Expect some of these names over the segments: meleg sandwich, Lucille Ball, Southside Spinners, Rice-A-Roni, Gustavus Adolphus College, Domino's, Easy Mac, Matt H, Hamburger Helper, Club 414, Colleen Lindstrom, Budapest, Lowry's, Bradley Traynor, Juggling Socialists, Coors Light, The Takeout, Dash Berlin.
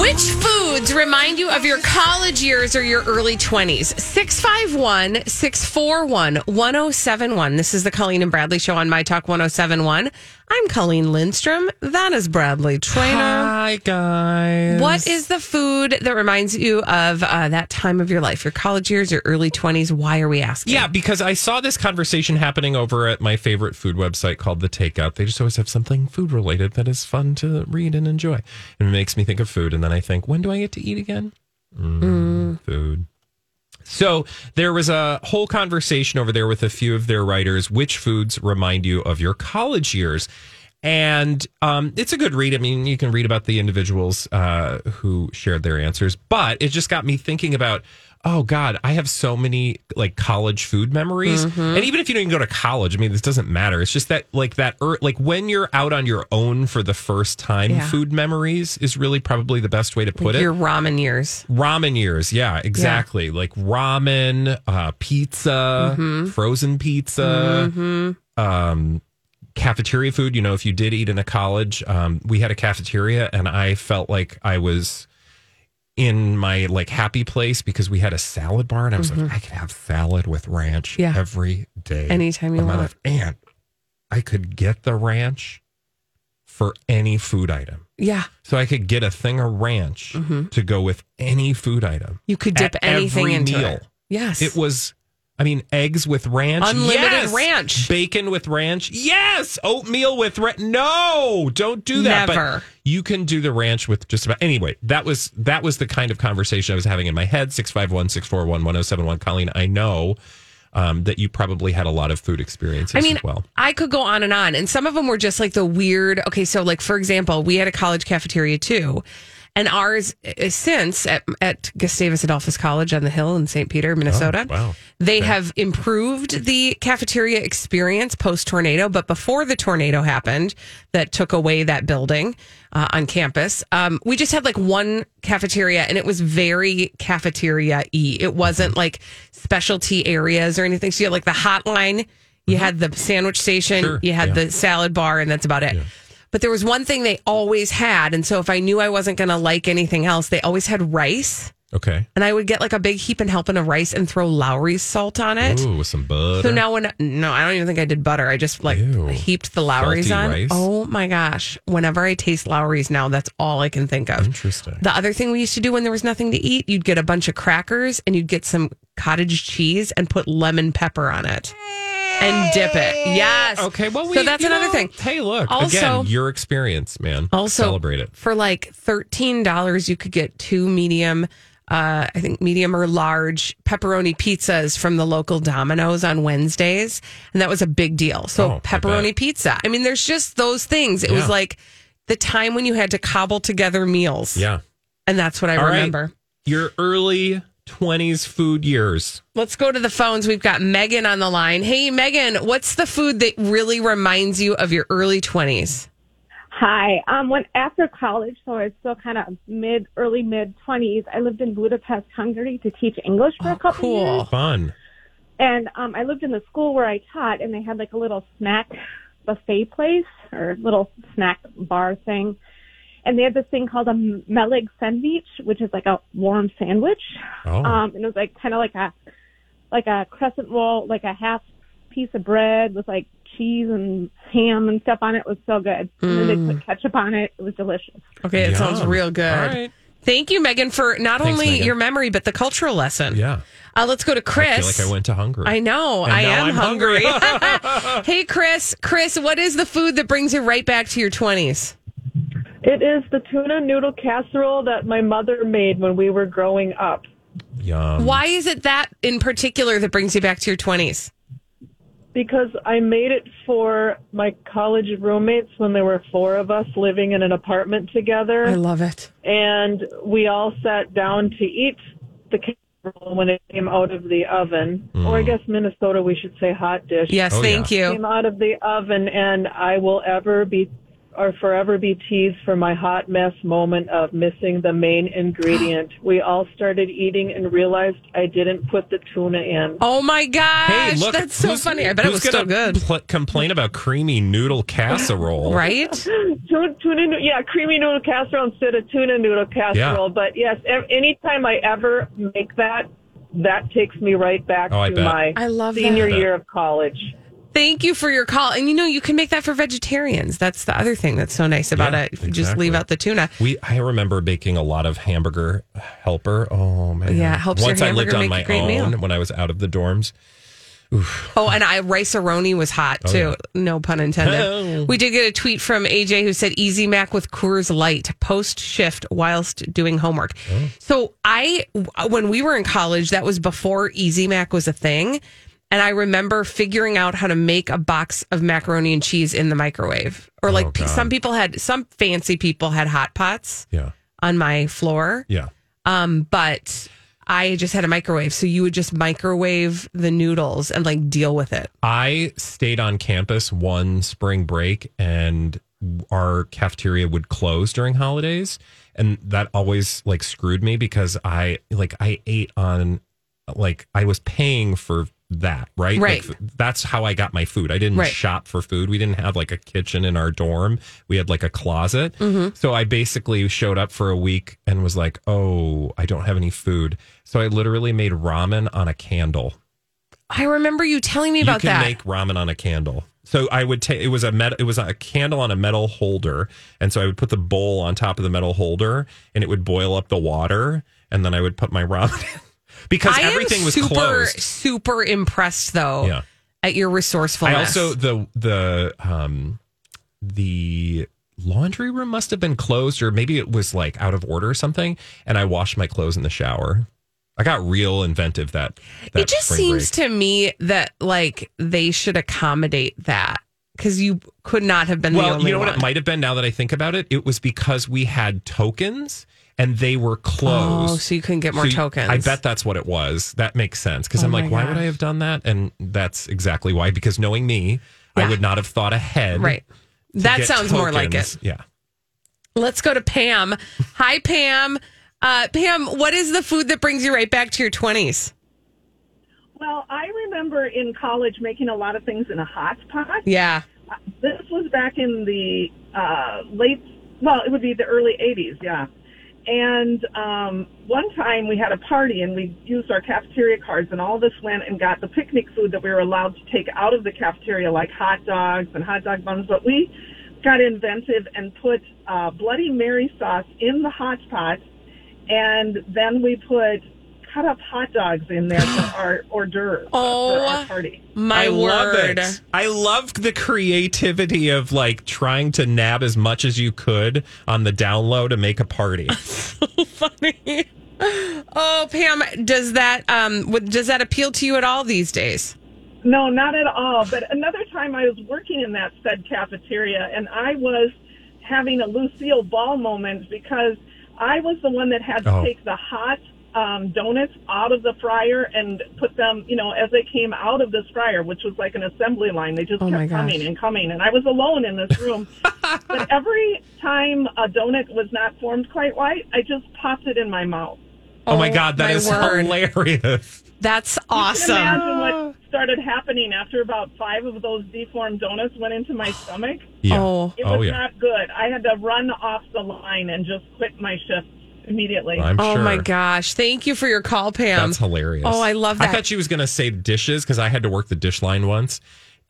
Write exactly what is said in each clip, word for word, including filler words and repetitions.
Which foods remind you of your college years or your early twenties? six five one, six four one, one oh seven one. This is the Colleen and Bradley Show on My Talk one oh seven one. I'm Colleen Lindstrom. That is Bradley Traynor. Hi, guys. What is the food that reminds you of uh, that time of your life, your college years, your early twenties? Why are we asking? Yeah, because I saw this conversation happening over at my favorite food website called The Takeout. They just always have something food-related that is fun to read and enjoy. And it makes me think of food. And then I think, when do I get to eat again? Mm, mm. Food. So there was a whole conversation over there with a few of their writers. Which foods remind you of your college years? And um, it's a good read. I mean, you can read about the individuals uh, who shared their answers. But it just got me thinking about, oh, God, I have so many like college food memories. Mm-hmm. And even if you don't even go to college, I mean, this doesn't matter. It's just that like that er, like when you're out on your own for the first time, yeah. Food memories is really probably the best way to put like it. Your ramen years. Ramen years. Yeah, exactly. Yeah. Like ramen, uh, pizza, mm-hmm. frozen pizza, mm-hmm. um, cafeteria food. You know, if you did eat in a college, um, we had a cafeteria and I felt like I was in my like happy place because we had a salad bar and I was mm-hmm. like, I could have salad with ranch yeah. every day. Anytime you want. Life. And I could get the ranch for any food item. Yeah. So I could get a thing of ranch mm-hmm. to go with any food item. You could dip anything into meal. It. Yes. It was, I mean, eggs with ranch. Unlimited yes! ranch. Bacon with ranch. Yes. Oatmeal with ranch. No, don't do that. Never. But you can do the ranch with just about... Anyway, that was that was the kind of conversation I was having in my head. six five one, six four one, one oh seven one. Colleen, I know um, that you probably had a lot of food experiences I mean, as well. I could go on and on. And some of them were just like the weird... Okay, so like, for example, we had a college cafeteria too. And ours since at, at Gustavus Adolphus College on the Hill in Saint Peter, Minnesota, oh, wow. they okay. have improved the cafeteria experience post-tornado. But before the tornado happened that took away that building uh, on campus, um, we just had like one cafeteria and it was very cafeteria-y. It wasn't mm-hmm. like specialty areas or anything. So you had like the hotline, you mm-hmm. had the sandwich station, sure. you had yeah. the salad bar, and that's about it. Yeah. But there was one thing they always had. And so if I knew I wasn't going to like anything else, they always had rice. Okay. And I would get like a big heap and helping of rice and throw Lowry's salt on it. Ooh, with some butter. So now when, no, I don't even think I did butter. I just like Ew. heaped the Lowry's Salty on. Rice. Oh my gosh. Whenever I taste Lowry's now, that's all I can think of. Interesting. The other thing we used to do when there was nothing to eat, you'd get a bunch of crackers and you'd get some cottage cheese and put lemon pepper on it. And dip it. Yes. Okay. Well, we, so that's another know, thing. Hey, look. Also, again, your experience, man. Also, celebrate it. For like thirteen dollars, you could get two medium, uh, I think medium or large pepperoni pizzas from the local Domino's on Wednesdays. And that was a big deal. So oh, pepperoni I pizza. I mean, there's just those things. It yeah. was like the time when you had to cobble together meals. Yeah. And that's what I All remember. Right. Your early twenties food years. Let's go to the phones. We've got Megan on the line. Hey, Megan, what's the food that really reminds you of your early twenties? Hi. Um, when after college, so I was still kind of mid, early mid twenties, I lived in Budapest, Hungary to teach English for oh, a couple cool. years. Cool. Fun. And um, I lived in the school where I taught, and they had like a little snack buffet place or little snack bar thing. And they had this thing called a meleg sandwich, which is like a warm sandwich. Oh. Um, and it was like kind of like a like a crescent roll, like a half piece of bread with like cheese and ham and stuff on it. It was so good. Mm. And then they put ketchup on it. It was delicious. Okay, it Yum. sounds real good. All right. Thank you, Megan, for not Thanks, only Megan. your memory, but the cultural lesson. Yeah. Uh, let's go to Chris. I feel like I went to Hungary. I know. And I am I'm hungry. hungry. Hey, Chris. Chris, what is the food that brings you right back to your twenties? It is the tuna noodle casserole that my mother made when we were growing up. Yum. Why is it that in particular that brings you back to your twenties? Because I made it for my college roommates when there were four of us living in an apartment together. I love it. And we all sat down to eat the casserole when it came out of the oven. Mm. Or I guess Minnesota, we should say hot dish. Yes, oh, thank yeah. you. It came out of the oven, and I will ever be... or forever be teased for my hot mess moment of missing the main ingredient. We all started eating and realized I didn't put the tuna in. Oh my gosh. Hey, look, that's so funny. I bet it was so good. Pl- complain about creamy noodle casserole. Right? tuna, tuna, yeah, creamy noodle casserole instead of tuna noodle casserole. Yeah. But yes, anytime I ever make that, that takes me right back oh, to bet. my I love senior that. year of college. Thank you for your call. And, you know, you can make that for vegetarians. That's the other thing that's so nice about yeah, it. If you exactly. just leave out the tuna. We I remember baking a lot of Hamburger Helper. Oh, man. Yeah, it helps Once your hamburger I lived make on my a great own meal. When I was out of the dorms. Oof. Oh, and I Rice-A-Roni was hot, oh, too. Yeah. No pun intended. Oh. We did get a tweet from A J who said, Easy Mac with Coors Light, post-shift whilst doing homework. Oh. So I, when we were in college, that was before Easy Mac was a thing. And I remember figuring out how to make a box of macaroni and cheese in the microwave. Or like oh, p- some people had, some fancy people had hot pots yeah. on my floor. Yeah. Um, but I just had a microwave. So you would just microwave the noodles and like deal with it. I stayed on campus one spring break and our cafeteria would close during holidays. And that always like screwed me because I like I ate on like I was paying for that right right like, that's how I got my food. I didn't right. shop for food. We didn't have like a kitchen in our dorm. We had like a closet. Mm-hmm. So I basically showed up for a week and was like, oh, I don't have any food, so I literally made ramen on a candle. I remember you telling me you about can that make ramen on a candle. So I would take it was a met- it was a candle on a metal holder, and so I would put the bowl on top of the metal holder and it would boil up the water, and then I would put my ramen in. Because I everything am was super, closed. Super impressed though yeah. at your resourcefulness. I also the the um, the laundry room must have been closed, or maybe it was like out of order or something. And I washed my clothes in the shower. I got real inventive that. that it just seems break. to me that like they should accommodate that because you could not have been. Well, the only you know one. What it might have been. Now that I think about it, it was because we had tokens. And they were closed. Oh, so you couldn't get more so you, tokens. I bet that's what it was. That makes sense. Because oh I'm like, why gosh. would I have done that? And that's exactly why. Because knowing me, yeah. I would not have thought ahead. Right. That sounds tokens. more like it. Yeah. Let's go to Pam. Hi, Pam. Uh, Pam, what is the food that brings you right back to your twenties? Well, I remember in college making a lot of things in a hot pot. Yeah. This was back in the uh, late, well, it would be the early eighties, yeah. And um, one time we had a party and we used our cafeteria cards, and all of us went and got the picnic food that we were allowed to take out of the cafeteria, like hot dogs and hot dog buns. But we got inventive and put uh, Bloody Mary sauce in the hot pot, and then we put cut up hot dogs in there for our hors d'oeuvres oh, for our party. My I word. Love it. I love the creativity of like trying to nab as much as you could on the down low to make a party. So funny. Oh, Pam, does that um does that appeal to you at all these days? No, not at all. But another time I was working in that said cafeteria, and I was having a Lucille Ball moment because I was the one that had to oh. take the hot Um, donuts out of the fryer and put them, you know, as they came out of this fryer, which was like an assembly line. They just oh kept coming and coming. And I was alone in this room. But every time a donut was not formed quite right, I just popped it in my mouth. Oh, oh my God, that my is word. hilarious. That's awesome. You can imagine what started happening after about five of those deformed donuts went into my stomach. Yeah. Oh. It was oh, yeah. not good. I had to run off the line and just quit my shift immediately. I'm oh sure. my gosh. Thank you for your call, Pam. That's hilarious. Oh, I love that. I thought she was going to say dishes because I had to work the dish line once.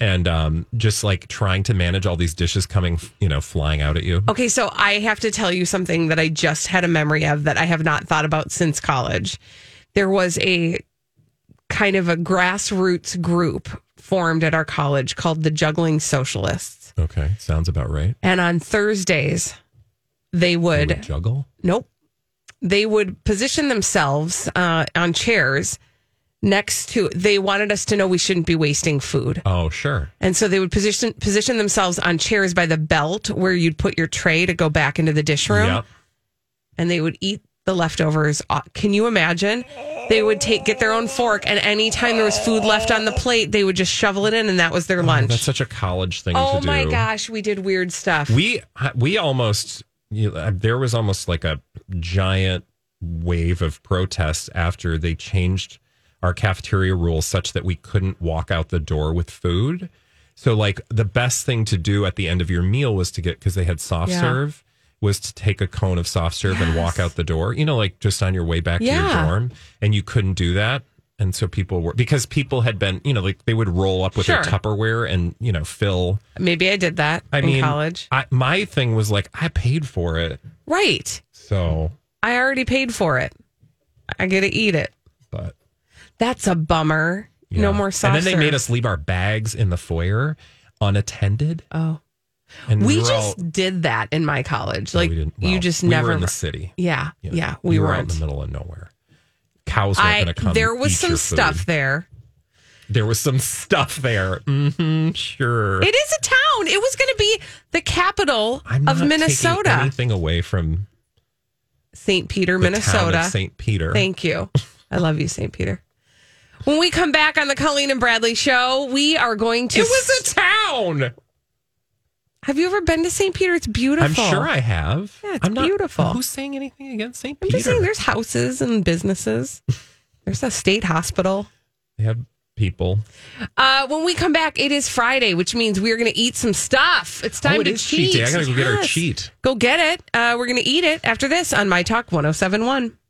And um, just like trying to manage all these dishes coming, you know, flying out at you. Okay, so I have to tell you something that I just had a memory of that I have not thought about since college. There was a kind of a grassroots group formed at our college called the Juggling Socialists. Okay, sounds about right. And on Thursdays, they would... They would juggle? Nope. They would position themselves uh, on chairs... Next to, they wanted us to know we shouldn't be wasting food. Oh, sure. And so they would position position themselves on chairs by the belt where you'd put your tray to go back into the dish room. Yep. And they would eat the leftovers. Can you imagine? They would take get their own fork, and anytime there was food left on the plate, they would just shovel it in, and that was their oh, lunch. That's such a college thing oh, to do. Oh, my gosh. We did weird stuff. We, we almost, you know, there was almost like a giant wave of protests after they changed our cafeteria rules such that we couldn't walk out the door with food. So like the best thing to do at the end of your meal was to get, because they had soft yeah. serve, was to take a cone of soft serve yes. and walk out the door, you know, like just on your way back yeah. to your dorm. And you couldn't do that. And so people were, because people had been, you know, like they would roll up with sure. their Tupperware and, you know, fill. Maybe I did that I in mean, college. I, my thing was like, I paid for it. Right. So. I already paid for it. I get to eat it. But. That's a bummer. Yeah. No more sauce. And then they serve. made us leave our bags in the foyer unattended. Oh. And we, we just all... did that in my college. Like, no, well, you just we never. We were in the city. Yeah. You know, yeah. We, we were out in the middle of nowhere. Cows weren't going to come. There was eat some your stuff food. there. There was some stuff there. Mm-hmm, sure. It is a town. It was going to be the capital I'm not of Minnesota. Taking anything away from Saint Peter, the Minnesota. Town of Saint Peter. Thank you. I love you, Saint Peter. When we come back on the Colleen and Bradley show, we are going to... It was a town! Have you ever been to Saint Peter? It's beautiful. I'm sure I have. Yeah, it's I'm beautiful. Not, who's saying anything against Saint Peter? I'm just saying there's houses and businesses. There's a state hospital. They have people. Uh, when we come back, it is Friday, which means we're going to eat some stuff. It's time oh, it to is cheat. cheat day. I got to go yes. get our cheat. Go get it. Uh, we're going to eat it after this on My Talk one oh seven one.